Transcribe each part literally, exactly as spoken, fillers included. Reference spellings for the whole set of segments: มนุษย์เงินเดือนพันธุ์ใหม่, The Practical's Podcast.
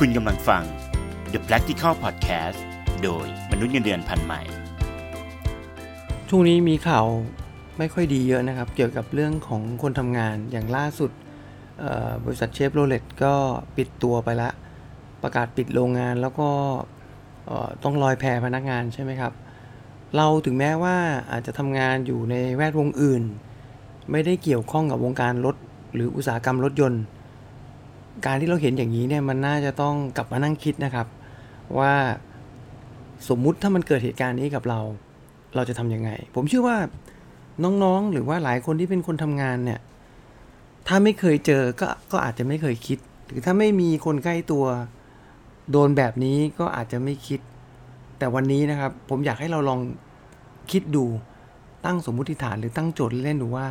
คุณกำลังฟัง The Practical Podcast โดยมนุษย์เงินเดือนพันใหม่ช่วงนี้มีข่าวไม่ค่อยดีเยอะนะครับเกี่ยวกับเรื่องของคนทำงานอย่างล่าสุดบริษัทเชฟโรเลตก็ปิดตัวไปละประกาศปิดโรงงานแล้วก็ต้องลอยแพพนักงานใช่ไหมครับเราถึงแม้ว่าอาจจะทำงานอยู่ในแวดวงอื่นไม่ได้เกี่ยวข้องกับวงการรถหรืออุตสาหกรรมรถยนต์การที่เราเห็นอย่างนี้เนี่ยมันน่าจะต้องกลับมานั่งคิดนะครับว่าสมมุติถ้ามันเกิดเหตุการณ์นี้กับเราเราจะทำยังไงผมเชื่อว่าน้องๆหรือว่าหลายคนที่เป็นคนทำงานเนี่ยถ้าไม่เคยเจอก็ก็อาจจะไม่เคยคิดหรือถ้าไม่มีคนใกล้ตัวโดนแบบนี้ก็อาจจะไม่คิดแต่วันนี้นะครับผมอยากให้เราลองคิดดูตั้งสมมุติฐานหรือตั้งโจทย์เล่นดูว่า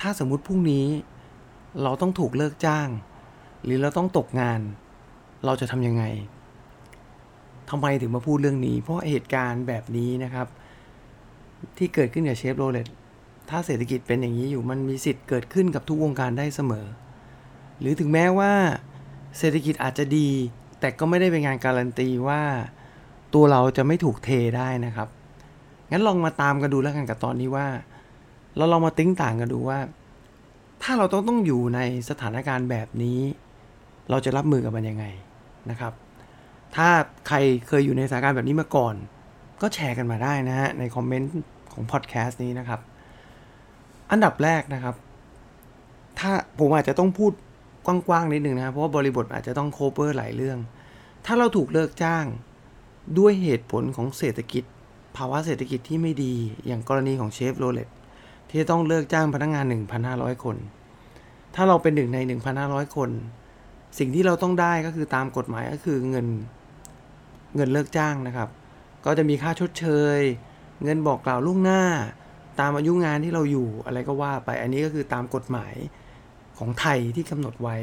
ถ้าสมมุติพรุ่งนี้เราต้องถูกเลิกจ้างหรือเราต้องตกงานเราจะทำยังไงทำไมถึงมาพูดเรื่องนี้เพราะเหตุการณ์แบบนี้นะครับที่เกิดขึ้นกับเชฟโรเลตถ้าเศรษฐกิจเป็นอย่างนี้อยู่มันมีสิทธิ์เกิดขึ้นกับทุกวงการได้เสมอหรือถึงแม้ว่าเศรษฐกิจอาจจะดีแต่ก็ไม่ได้เป็นงานการันตีว่าตัวเราจะไม่ถูกเทได้นะครับงั้นลองมาตามกันดูแล้วกันกับตอนนี้ว่าเราลองมาติ้งต่างกันดูว่าถ้าเราต้องต้องอยู่ในสถานการณ์แบบนี้เราจะรับมือกับมันยังไงนะครับถ้าใครเคยอยู่ในสถานการณ์แบบนี้มาก่อนก็แชร์กันมาได้นะฮะในคอมเมนต์ของพอดแคสต์นี้นะครับอันดับแรกนะครับถ้าผมอาจจะต้องพูดกว้างๆนิดนึงนะเพราะว่าบริบทอาจจะต้องโคเวอร์หลายเรื่องถ้าเราถูกเลิกจ้างด้วยเหตุผลของเศรษฐกิจภาวะเศรษฐกิจที่ไม่ดีอย่างกรณีของเชฟโรเลตที่ต้องเลิกจ้างพนักงาน หนึ่งพันห้าร้อย คนถ้าเราเป็นหนึ่งใน หนึ่งพันห้าร้อย คนสิ่งที่เราต้องได้ก็คือตามกฎหมายก็คือเงินเงินเลิกจ้างนะครับก็จะมีค่าชดเชยเงินบอกกล่าวล่วงหน้าตามอายุงานที่เราอยู่อะไรก็ว่าไปอันนี้ก็คือตามกฎหมายของไทยที่กำหนดไว้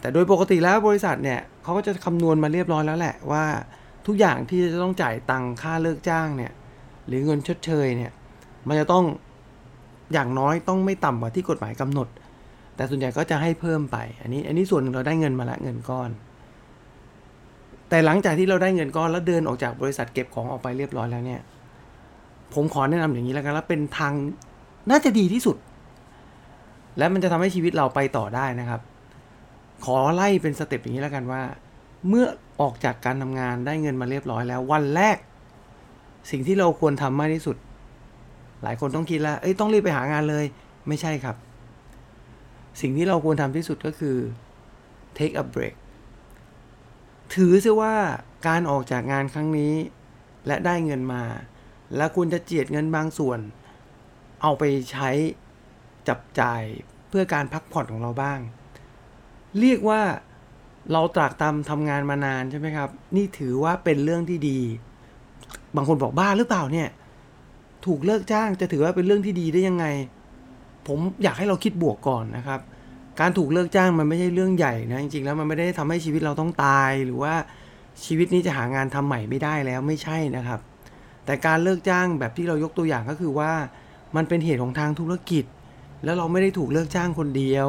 แต่โดยปกติแล้วบริษัทเนี่ยเขาก็จะคำนวณมาเรียบร้อยแล้วแหละว่าทุกอย่างที่จะต้องจ่ายตังค่าเลิกจ้างเนี่ยหรือเงินชดเชยเนี่ยมันจะต้องอย่างน้อยต้องไม่ต่ำกว่าที่กฎหมายกำหนดแต่ส่วนใหญ่ก็จะให้เพิ่มไปอันนี้อันนี้ส่วนหนึ่งเราได้เงินมาละเงินก้อนแต่หลังจากที่เราได้เงินก้อนแล้วเดินออกจากบริษัทเก็บของออกไปเรียบร้อยแล้วเนี่ยผมขอแนะนำอย่างนี้แล้วกันแล้วเป็นทางน่าจะดีที่สุดและมันจะทำให้ชีวิตเราไปต่อได้นะครับขอไล่เป็นสเต็ปอย่างนี้แล้วกันว่าเมื่อออกจากการทำงานได้เงินมาเรียบร้อยแล้ววันแรกสิ่งที่เราควรทำมากที่สุดหลายคนต้องคิดแล้วเอ้ยต้องรีบไปหางานเลยไม่ใช่ครับสิ่งที่เราควรทำที่สุดก็คือ take a breakถือซะว่าการออกจากงานครั้งนี้และได้เงินมาและคุณจะเจียดเงินบางส่วนเอาไปใช้จับจ่ายเพื่อการพักผ่อนของเราบ้างเรียกว่าเราตรากตรำทำงานมานานใช่ไหมครับนี่ถือว่าเป็นเรื่องที่ดีบางคนบอกบ้าหรือเปล่าเนี่ยถูกเลิกจ้างจะถือว่าเป็นเรื่องที่ดีได้ยังไงผมอยากให้เราคิดบวกก่อนนะครับการถูกเลิกจ้างมันไม่ใช่เรื่องใหญ่นะจริงๆแล้วมันไม่ได้ทำให้ชีวิตเราต้องตายหรือว่าชีวิตนี้จะหางานทำใหม่ไม่ได้แล้วไม่ใช่นะครับแต่การเลิกจ้างแบบที่เรายกตัวอย่างก็คือว่ามันเป็นเหตุของทางธุรกิจแล้วเราไม่ได้ถูกเลิกจ้างคนเดียว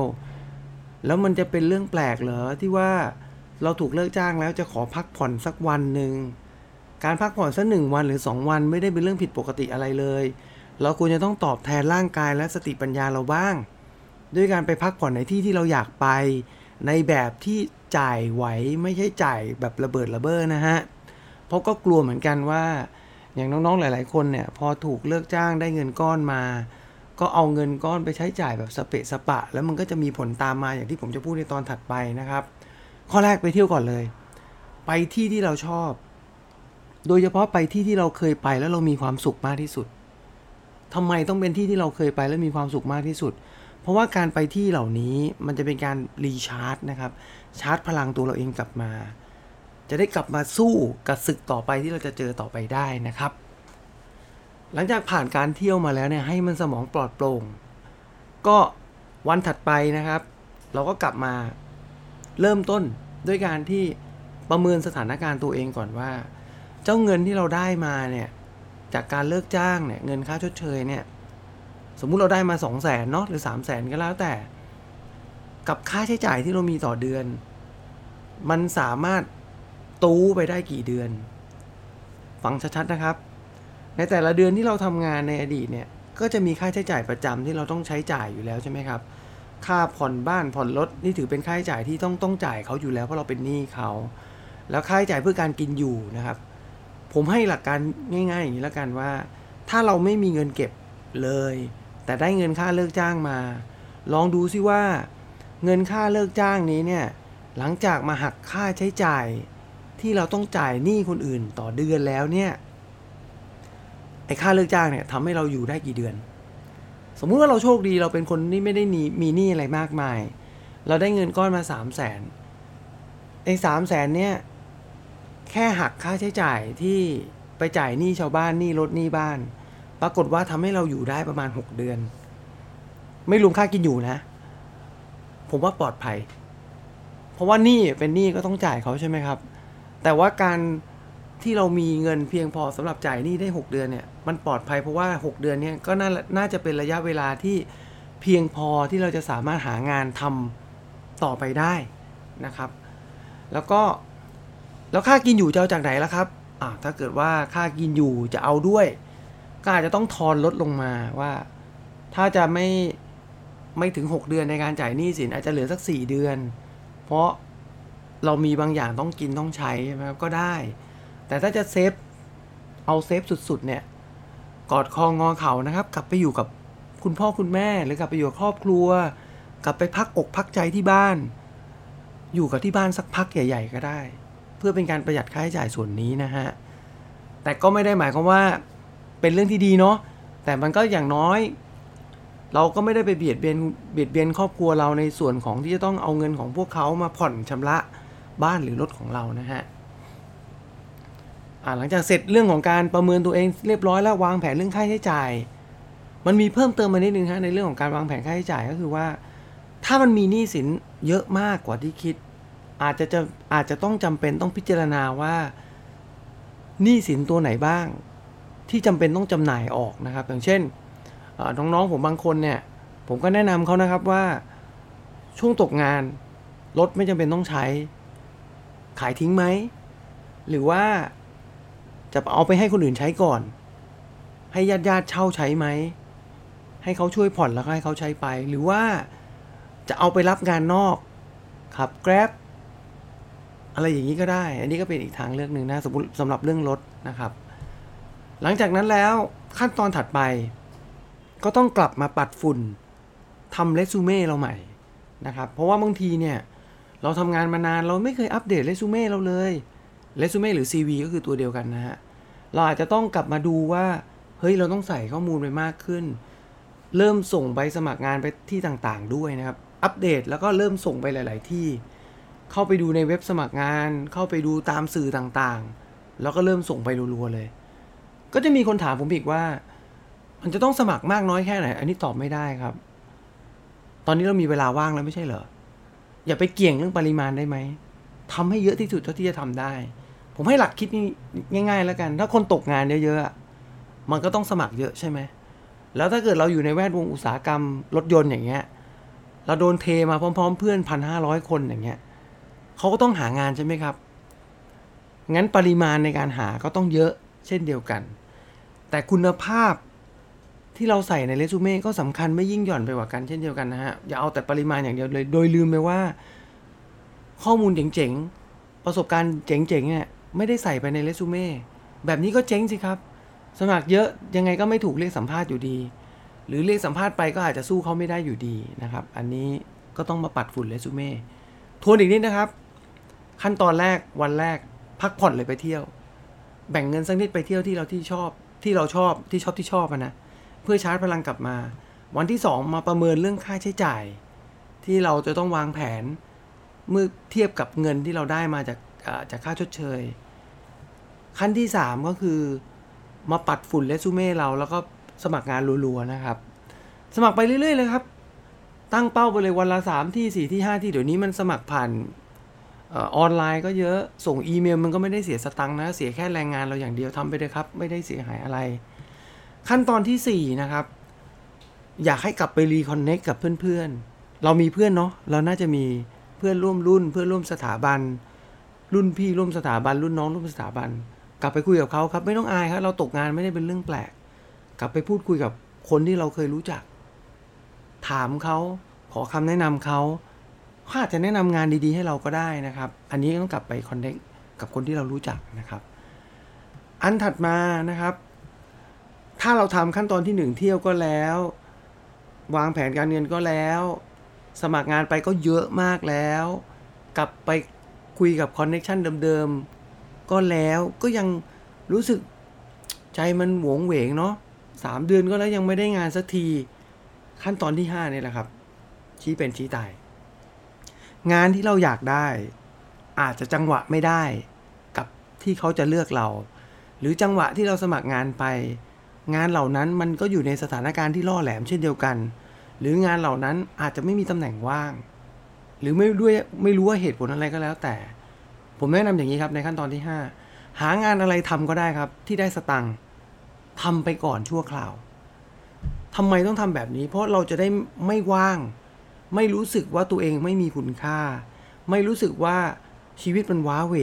แล้วมันจะเป็นเรื่องแปลกเหรอที่ว่าเราถูกเลิกจ้างแล้วจะขอพักผ่อนสักวันนึงการพักผ่อนสักหนึ่งวันหรือสองวันไม่ได้เป็นเรื่องผิดปกติอะไรเลยเราควรจะต้องตอบแทนร่างกายและสติปัญญาเราบ้างด้วยการไปพักผ่อนในที่ที่เราอยากไปในแบบที่จ่ายไหวไม่ใช่จ่ายแบบระเบิดระเบ้อนะฮะเพราะก็กลัวเหมือนกันว่าอย่างน้องๆหลายๆคนเนี่ยพอถูกเลิกจ้างได้เงินก้อนมาก็เอาเงินก้อนไปใช้จ่ายแบบสเปะสปะแล้วมันก็จะมีผลตามมาอย่างที่ผมจะพูดในตอนถัดไปนะครับข้อแรกไปเที่ยวก่อนเลยไปที่ที่เราชอบโดยเฉพาะไปที่ที่เราเคยไปแล้วเรามีความสุขมากที่สุดทำไมต้องเป็นที่ที่เราเคยไปแล้วมีความสุขมากที่สุดเพราะว่าการไปที่เหล่านี้มันจะเป็นการรีชาร์จนะครับชาร์จพลังตัวเราเองกลับมาจะได้กลับมาสู้กับศึกต่อไปที่เราจะเจอต่อไปได้นะครับหลังจากผ่านการเที่ยวมาแล้วเนี่ยให้มันสมองปลอดโปร่งก็วันถัดไปนะครับเราก็กลับมาเริ่มต้นด้วยการที่ประเมินสถานการณ์ตัวเองก่อนว่าเจ้าเงินที่เราได้มาเนี่ยจากการเลิกจ้างเนี่ยเงินค่าชดเชยเนี่ยสมมุติเราได้มา สองแสน เนาะหรือ สามแสน ก็แล้วแต่กับค่าใช้จ่ายที่เรามีต่อเดือน มันสามารถตู้ไปได้กี่เดือนฟังชัดๆนะครับในแต่ละเดือนที่เราทำงานในอดีตเนี่ยก็จะมีค่าใช้จ่ายประจำที่เราต้องใช้จ่ายอยู่แล้วใช่ไหมครับค่าผ่อนบ้านผ่อนรถนี่ถือเป็นค่าใช้จ่ายที่ต้องต้องจ่ายเขาอยู่แล้วเพราะเราเป็นหนี้เขาแล้วค่าใช้จ่ายเพื่อการกินอยู่นะครับผมให้หลักการง่ายๆอย่างนี้แล้วกันว่าถ้าเราไม่มีเงินเก็บเลยแต่ได้เงินค่าเลิกจ้างมาลองดูซิว่าเงินค่าเลิกจ้างนี้เนี่ยหลังจากมาหักค่าใช้จ่ายที่เราต้องจ่ายหนี้คนอื่นต่อเดือนแล้วเนี่ยไอ้ค่าเลิกจ้างเนี่ยทำให้เราอยู่ได้กี่เดือนสมมุติว่าเราโชคดีเราเป็นคนที่ไม่ได้มีหนี้อะไรมากมายเราได้เงินก้อนมา สามแสน ไอ้ สามแสน เนี่ยแค่หักค่าใช้จ่ายที่ไปจ่ายหนี้ชาวบ้านหนี้รถหนี้บ้านปรากฏว่าทำให้เราอยู่ได้ประมาณหกเดือนไม่รวมค่ากินอยู่นะผมว่าปลอดภัยเพราะว่าหนี้เป็นหนี้ก็ต้องจ่ายเขาใช่ไหมครับแต่ว่าการที่เรามีเงินเพียงพอสำหรับจ่ายหนี้ได้หกเดือนเนี่ยมันปลอดภัยเพราะว่าหกเดือนเนี่ยก็น่าน่าจะเป็นระยะเวลาที่เพียงพอที่เราจะสามารถหางานทำต่อไปได้นะครับแล้วก็แล้วค่ากินอยู่จะเอาจากไหนล่ะครับอ่ะถ้าเกิดว่าค่ากินอยู่จะเอาด้วยก็อาจจะต้องทอนลดลงมาว่าถ้าจะไม่ไม่ถึงหกเดือนในการจ่ายหนี้สินอาจจะเหลือสักสี่เดือนเพราะเรามีบางอย่างต้องกินต้องใช้ใช่ไหมครับก็ได้แต่ถ้าจะเซฟเอาเซฟสุดๆเนี่ยกอดคองอเข่านะครับกลับไปอยู่กับคุณพ่อคุณแม่หรือกลับไปอยู่กับครอบครัวกลับไปพักอกพักใจที่บ้านอยู่กับที่บ้านสักพักใหญ่ๆก็ได้เพื่อเป็นการประหยัดค่าใช้จ่ายส่วนนี้นะฮะแต่ก็ไม่ได้หมายความว่าเป็นเรื่องที่ดีเนาะแต่มันก็อย่างน้อยเราก็ไม่ได้ไปเบียดเบียนเบียดเบียนครอบครัวเราในส่วนของที่จะต้องเอาเงินของพวกเขามาผ่อนชำระบ้านหรือรถของเรานะฮะหลังจากเสร็จเรื่องของการประเมินตัวเองเรียบร้อยแล้ววางแผนเรื่องค่าใช้จ่ายมันมีเพิ่มเติมมานิดนึงฮะในเรื่องของการวางแผนค่าใช้จ่ายก็คือว่าถ้ามันมีหนี้สินเยอะมากกว่าที่คิดอาจจะจะอาจจะต้องจำเป็นต้องพิจารณาว่าหนี้สินตัวไหนบ้างที่จำเป็นต้องจำหน่ายออกนะครับอย่างเช่นน้องๆผมบางคนเนี่ยผมก็แนะนำเขานะครับว่าช่วงตกงานรถไม่จำเป็นต้องใช้ขายทิ้งไหมหรือว่าจะเอาไปให้คนอื่นใช้ก่อนให้ญาติญาติเช่าใช้ไหมให้เขาช่วยผ่อนแล้วก็ให้เขาใช้ไปหรือว่าจะเอาไปรับงานนอกขับ Grab อะไรอย่างนี้ก็ได้อันนี้ก็เป็นอีกทางเลือกหนึ่งนะสมมุติสำหรับเรื่องรถนะครับหลังจากนั้นแล้วขั้นตอนถัดไปก็ต้องกลับมาปัดฝุ่นทำเรซูเม่เราใหม่นะครับเพราะว่าบางทีเนี่ยเราทำงานมานานเราไม่เคยอัปเดตเรซูเม่เราเลยเรซูเม่หรือ ซี วี ก็คือตัวเดียวกันนะฮะเราอาจจะต้องกลับมาดูว่าเฮ้ยเราต้องใส่ข้อมูลไปมากขึ้นเริ่มส่งใบสมัครงานไปที่ต่างๆด้วยนะครับอัปเดตแล้วก็เริ่มส่งไปหลายๆที่เข้าไปดูในเว็บสมัครงานเข้าไปดูตามสื่อต่างๆแล้วก็เริ่มส่งไปรัวๆเลยก็จะมีคนถามผมอีกว่ามันจะต้องสมัครมากน้อยแค่ไหนอันนี้ตอบไม่ได้ครับตอนนี้เรามีเวลาว่างแล้วไม่ใช่เหรออย่าไปเกี่ยงเรื่องปริมาณได้ไหมทำให้เยอะที่สุดเท่าที่จะทำได้ผมให้หลักคิดง่ายๆแล้วกันถ้าคนตกงานเยอะๆมันก็ต้องสมัครเยอะใช่ไหมแล้วถ้าเกิดเราอยู่ในแวดวงอุตสาหกรรมรถยนต์อย่างเงี้ยเราโดนเทมาพร้อมๆเพื่อน หนึ่งพันห้าร้อย คนอย่างเงี้ยเขาก็ต้องหางานใช่ไหมครับงั้นปริมาณในการหาก็ต้องเยอะเช่นเดียวกันแต่คุณภาพที่เราใส่ในเรซูเม่ก็สำคัญไม่ยิ่งหย่อนไปกว่ากันเช่นเดียวกันนะฮะอย่าเอาแต่ปริมาณอย่างเดียวเลยโดยลืมไปว่าข้อมูลเจ๋งๆประสบการณ์เจ๋งๆเนี่ยไม่ได้ใส่ไปในเรซูเม่แบบนี้ก็เจ๊งสิครับสมัครเยอะยังไงก็ไม่ถูกเรียกสัมภาษณ์อยู่ดีหรือเรียกสัมภาษณ์ไปก็อาจจะสู้เขาไม่ได้อยู่ดีนะครับอันนี้ก็ต้องมาปัดฝุ่นเรซูเม่ทวนอีกนิดนะครับขั้นตอนแรกวันแรกพักผ่อนเลยไปเที่ยวแบ่งเงินสักนิดไปเที่ยวที่เราที่ชอบที่เราชอบที่ชอบที่ชอบนะเพื่อชาร์จพลังกลับมาวันที่สองมาประเมินเรื่องค่าใช้จ่ายที่เราจะต้องวางแผนเมื่อเทียบกับเงินที่เราได้มาจากจากค่าชดเชยขั้นที่สามก็คือมาปัดฝุ่นเรซูเม่เราแล้วก็สมัครงานรัวๆนะครับสมัครไปเรื่อยๆเลยครับตั้งเป้าไปเลยวันละสามที่สี่ที่ห้าที่เดี๋ยวนี้มันสมัครผ่านเอ่อออนไลน์ก็เยอะส่งอีเมลมันก็ไม่ได้เสียสตังค์นะเสียแค่แรงงานเราอย่างเดียวทำไปเลยครับไม่ได้เสียหายอะไรขั้นตอนที่สี่นะครับอยากให้กลับไปรีคอนเนคกับเพื่อนๆเรามีเพื่อนเนาะเราน่าจะมี พื่อนร่วมรุ่นเพื่อนร่วมสถาบันรุ่นพี่ร่วมสถาบันรุ่นน้องร่วมสถาบันกลับไปคุยกับเขาครับไม่ต้องอายครับเราตกงานไม่ได้เป็นเรื่องแปลกกลับไปพูดคุยกับคนที่เราเคยรู้จักถามเขาขอคำแนะนำเขาเขาอาจจะแนะนำงานดีๆให้เราก็ได้นะครับอันนี้ต้องกลับไปคอนเนคกับคนที่เรารู้จักนะครับอันถัดมานะครับถ้าเราทำขั้นตอนที่หนึ่งเที่ยวก็แล้ววางแผนการเงินก็แล้วสมัครงานไปก็เยอะมากแล้วกลับไปคุยกับคอนเนคชั่นเดิมๆก็แล้วก็ยังรู้สึกใจมันหวงเหวงเนาะสามเดือนก็แล้วยังไม่ได้งานสักทีขั้นตอนที่ห้านี่แหละครับชี้เป็นชี้ตายงานที่เราอยากได้อาจจะจังหวะไม่ได้กับที่เขาจะเลือกเราหรือจังหวะที่เราสมัครงานไปงานเหล่านั้นมันก็อยู่ในสถานการณ์ที่ล่อแหลมเช่นเดียวกันหรืองานเหล่านั้นอาจจะไม่มีตำแหน่งว่างหรือไม่ด้วยไม่รู้ว่าเหตุผลอะไรก็แล้วแต่ผมแนะนำอย่างนี้ครับในขั้นตอนที่ห้าหางานอะไรทำก็ได้ครับที่ได้สตังค์ทำไปก่อนชั่วคราวทำไมต้องทำแบบนี้เพราะเราจะได้ไม่ว่างไม่รู้สึกว่าตัวเองไม่มีคุณค่าไม่รู้สึกว่าชีวิตมันว้าเหว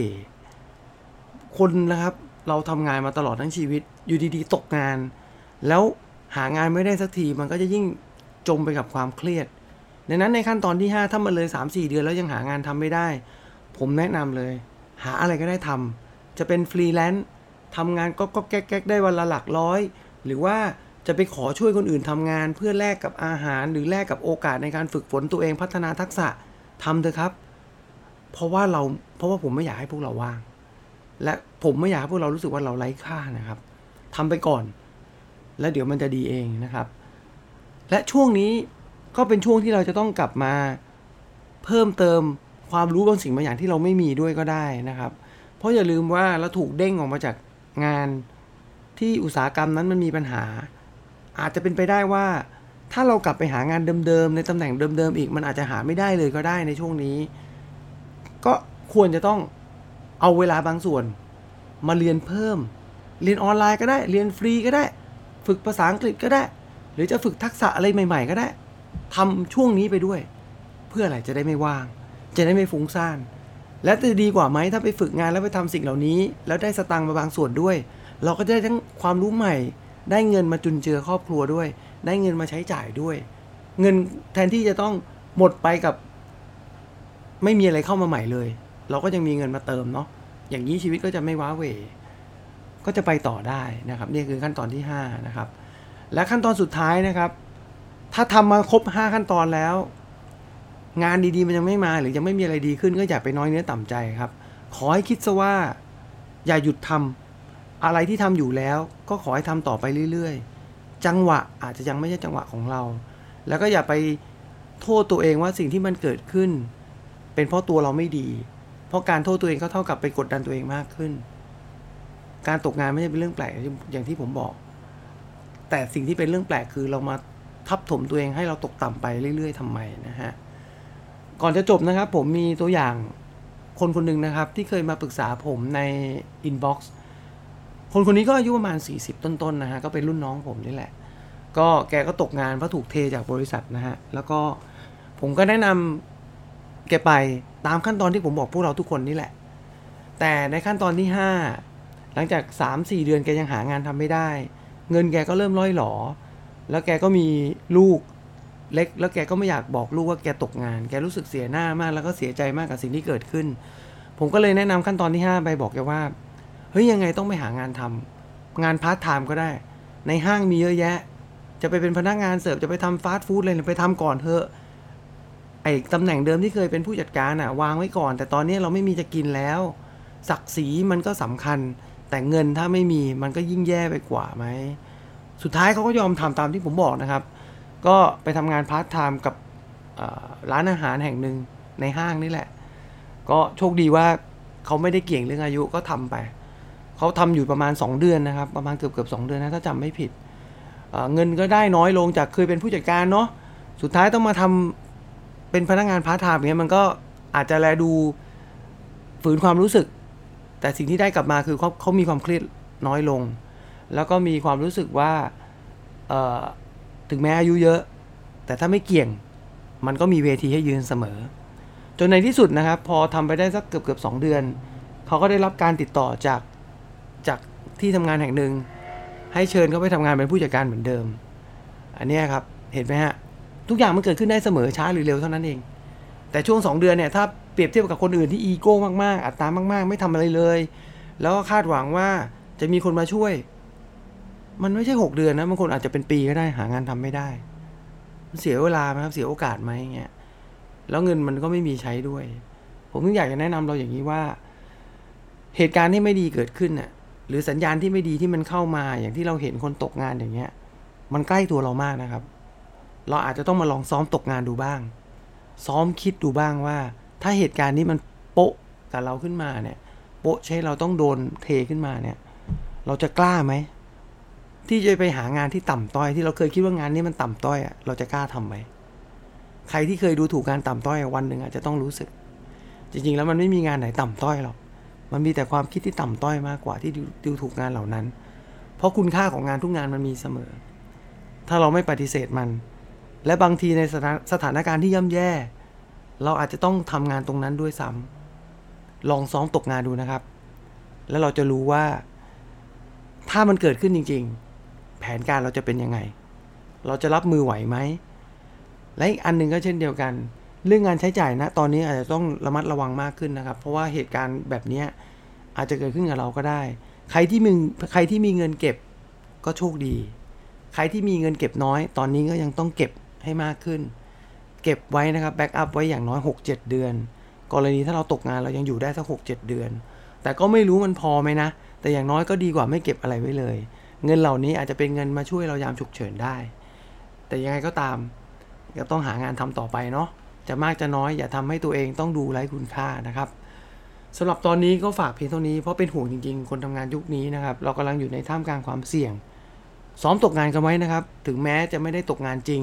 คนนะครับเราทำงานมาตลอดทั้งชีวิตอยู่ดีๆตกงานแล้วหางานไม่ได้สักทีมันก็จะยิ่งจมไปกับความเครียดดังนั้นในขั้นตอนที่ห้าถ้ามันเลย สามถึงสี่ เดือนแล้วยังหางานทำไม่ได้ผมแนะนำเลยหาอะไรก็ได้ทำจะเป็นฟรีแลนซ์ทำงานก็ก็แก๊กๆได้วันละหลักร้อยหรือว่าจะไปขอช่วยคนอื่นทำงานเพื่อแลกกับอาหารหรือแลกกับโอกาสในการฝึกฝนตัวเองพัฒนาทักษะทำเถอะครับเพราะว่าเราเพราะว่าผมไม่อยากให้พวกเราว่างและผมไม่อยากให้พวกเรารู้สึกว่าเราไร้ค่านะครับทำไปก่อนแล้วเดี๋ยวมันจะดีเองนะครับและช่วงนี้ก็เป็นช่วงที่เราจะต้องกลับมาเพิ่มเติมความรู้บางสิ่งบางอย่างที่เราไม่มีด้วยก็ได้นะครับเพราะอย่าลืมว่าเราถูกเด้งออกมาจากงานที่อุตสาหกรรมนั้นมันมีปัญหาอาจจะเป็นไปได้ว่าถ้าเรากลับไปหางานเดิมๆในตำแหน่งเดิมๆอีกมันอาจจะหาไม่ได้เลยก็ได้ในช่วงนี้ก็ควรจะต้องเอาเวลาบางส่วนมาเรียนเพิ่มเรียนออนไลน์ก็ได้เรียนฟรีก็ได้ฝึกภาษาอังกฤษก็ได้หรือจะฝึกทักษะอะไรใหม่ๆก็ได้ทำช่วงนี้ไปด้วยเพื่ออะไรจะได้ไม่ว่างจะได้ไม่ฟุ้งซ่านและจะดีกว่าไหมถ้าไปฝึกงานแล้วไปทำสิ่งเหล่านี้แล้วได้สตางค์มาบางส่วนด้วยเราก็ได้ทั้งความรู้ใหม่ได้เงินมาจุนเจือครอบครัวด้วยได้เงินมาใช้จ่ายด้วยเงินแทนที่จะต้องหมดไปกับไม่มีอะไรเข้ามาใหม่เลยเราก็ยังมีเงินมาเติมเนาะอย่างนี้ชีวิตก็จะไม่ว้าเหวก็จะไปต่อได้นะครับนี่คือขั้นตอนที่ห้านะครับและขั้นตอนสุดท้ายนะครับถ้าทำมาครบห้าขั้นตอนแล้วงานดีๆมันยังไม่มาหรือยังไม่มีอะไรดีขึ้นก็อย่าไปน้อยเนื้อต่ำใจครับขอให้คิดซะว่าอย่าหยุดทำอะไรที่ทำอยู่แล้วก็ขอให้ทำต่อไปเรื่อยๆจังหวะอาจจะยังไม่ใช่จังหวะของเราแล้วก็อย่าไปโทษตัวเองว่าสิ่งที่มันเกิดขึ้นเป็นเพราะตัวเราไม่ดีเพราะการโทษตัวเองก็เท่ากับไปกดดันตัวเองมากขึ้นการตกงานไม่ใช่เป็นเรื่องแปลกอย่างที่ผมบอกแต่สิ่งที่เป็นเรื่องแปลกคือเรามาทับถมตัวเองให้เราตกต่ำไปเรื่อยๆทำไมนะฮะก่อนจะจบนะครับผมมีตัวอย่างคนคนหนึ่งนะครับที่เคยมาปรึกษาผมในอินบ็อกซ์คนคนนี้ก็อายุประมาณสี่สิบต้นๆ นะฮะก็เป็นรุ่นน้องผมนี่แหละก็แกก็ตกงานเพราะถูกเทจากบริษัทนะฮะแล้วก็ผมก็แนะนำแกไปตามขั้นตอนที่ผมบอกพวกเราทุกคนนี่แหละแต่ในขั้นตอนที่ห้าหลังจาก สามถึงสี่ เดือนแกยังหางานทำไม่ได้เงินแกก็เริ่มร่อยหรอแล้วแกก็มีลูกเล็กแล้วแกก็ไม่อยากบอกลูกว่าแกตกงานแกรู้สึกเสียหน้ามากแล้วก็เสียใจมากกับสิ่งที่เกิดขึ้นผมก็เลยแนะนำขั้นตอนที่ห้าไปบอกแกว่าเฮ้ยยังไงต้องไปหางานทำงานพาร์ทไทม์ก็ได้ในห้างมีเยอะแยะจะไปเป็นพนักงานเสิร์ฟจะไปทำฟาสต์ฟู้ดอะไรไปทำก่อนเถอะไอ้ตำแหน่งเดิมที่เคยเป็นผู้จัดการน่ะวางไว้ก่อนแต่ตอนนี้เราไม่มีจะกินแล้วศักดิ์ศรีมันก็สำคัญแต่เงินถ้าไม่มีมันก็ยิ่งแย่ไปกว่าไหมสุดท้ายเขาก็ยอมทำตามที่ผมบอกนะครับก็ไปทำงานพาร์ทไทม์กับร้านอาหารแห่งหนึ่งในห้างนี่แหละก็โชคดีว่าเขาไม่ได้เกี่ยงเรื่องอายุก็ทำไปเขาทำอยู่ประมาณสองเดือนนะครับประมาณเกือบเกือบสองเดือนนะถ้าจำไม่ผิด เอ่อ เงินก็ได้น้อยลงจากเคยเป็นผู้จัดการเนาะสุดท้ายต้องมาทำเป็นพนักงานพาร์ทไทม์อย่างเงี้ยมันก็อาจจะแลดูฝืนความรู้สึกแต่สิ่งที่ได้กลับมาคือเขาเขามีความเครียดน้อยลงแล้วก็มีความรู้สึกว่าเอ่อถึงแม้อายุเยอะแต่ถ้าไม่เกี่ยงมันก็มีเวทีให้ยืนเสมอ จนในที่สุดนะครับพอทำไปได้สักเกือบเกือบสองเดือนเขาก็ได้รับการติดต่อจากจากที่ทำงานแห่งหนึ่งให้เชิญเขาไปทำงานเป็นผู้จัดการเหมือนเดิมอันนี้ครับเห็นไหมฮะทุกอย่างมันเกิดขึ้นได้เสมอช้าหรือเร็วเท่านั้นเองแต่ช่วงสองเดือนเนี่ยถ้าเปรียบเทียบกับคนอื่นที่อีโก้มากๆอัตตามากๆไม่ทำอะไรเลยแล้วก็คาดหวังว่าจะมีคนมาช่วยมันไม่ใช่หกเดือนนะบางคนอาจจะเป็นปีก็ได้หางานทำไม่ได้เสียเวลาไหมครับเสียโอกาสไหมเงี้ยแล้วเงินมันก็ไม่มีใช้ด้วยผมอยากจะแนะนำเราอย่างนี้ว่าเหตุการณ์ที่ไม่ดีเกิดขึ้นน่ะหรือสัญญาณที่ไม่ดีที่มันเข้ามาอย่างที่เราเห็นคนตกงานอย่างเงี้ยมันใกล้ตัวเรามากนะครับเราอาจจะต้องมาลองซ้อมตกงานดูบ้างซ้อมคิดดูบ้างว่าถ้าเหตุการณ์นี้มันโป๊ะกับเราขึ้นมาเนี่ยโป๊ะใช่เราต้องโดนเทขึ้นมาเนี่ยเราจะกล้าไหมที่จะไปหางานที่ต่ำต้อยที่เราเคยคิดว่างานนี้มันต่ำต้อยอ่ะเราจะกล้าทำไหมใครที่เคยดูถูกงานต่ำต้อยวันหนึ่งอาจจะต้องรู้สึกจริงๆแล้วมันไม่มีงานไหนต่ำต้อยหรอกมันมีแต่ความคิดที่ต่ำต้อยมากกว่าที่ดูถูกงานเหล่านั้นเพราะคุณค่าของงานทุกงานมันมีเสมอถ้าเราไม่ปฏิเสธมันและบางทีในสถานการณ์ที่ย่ำแย่เราอาจจะต้องทำงานตรงนั้นด้วยซ้ำลองซ้อมตกงานดูนะครับแล้วเราจะรู้ว่าถ้ามันเกิดขึ้นจริงๆแผนการเราจะเป็นยังไงเราจะรับมือไหวไหมและอีกอันหนึ่งก็เช่นเดียวกันเรื่องงานใช้จ่ายนะตอนนี้อาจจะต้องระมัดระวังมากขึ้นนะครับเพราะว่าเหตุการณ์แบบนี้อาจจะเกิดขึ้นกับเราก็ได้ใครที่มีใครที่มีเงินเก็บก็โชคดีใครที่มีเงินเก็บน้อยตอนนี้ก็ยังต้องเก็บให้มากขึ้นเก็บไว้นะครับแบ็กอัพไว้อย่างน้อย หกถึงเจ็ด เดือนกรณีถ้าเราตกงานเรายังอยู่ได้สัก หกถึงเจ็ด เดือนแต่ก็ไม่รู้มันพอไหมนะแต่อย่างน้อยก็ดีกว่าไม่เก็บอะไรไว้เลยเงินเหล่านี้อาจจะเป็นเงินมาช่วยเรายามฉุกเฉินได้แต่ยังไงก็ตามก็ต้องหางานทำต่อไปเนาะจะมากจะน้อยอย่าทำให้ตัวเองต้องดูไร้คุณค่านะครับสำหรับตอนนี้ก็ฝากเพียงเท่านี้เพราะเป็นห่วงจริงๆคนทำงานยุคนี้นะครับเรากำลังอยู่ในท่ามกลางความเสี่ยงซ้อมตกงานกันไว้นะครับถึงแม้จะไม่ได้ตกงานจริง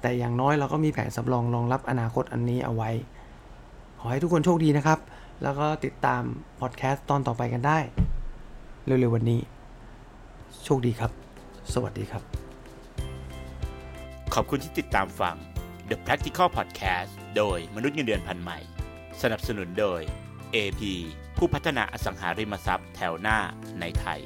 แต่อย่างน้อยเราก็มีแผนสำรองรองรับอนาคตอันนี้เอาไว้ขอให้ทุกคนโชคดีนะครับแล้วก็ติดตามพอดแคสต์ตอนต่อไปกันได้เร็วๆวันนี้โชคดีครับสวัสดีครับขอบคุณที่ติดตามฟัง The Practical Podcast โดยมนุษย์เงินเดือนพันใหม่สนับสนุนโดย เอ พี ผู้พัฒนาอสังหาริมทรัพย์แถวหน้าในไทย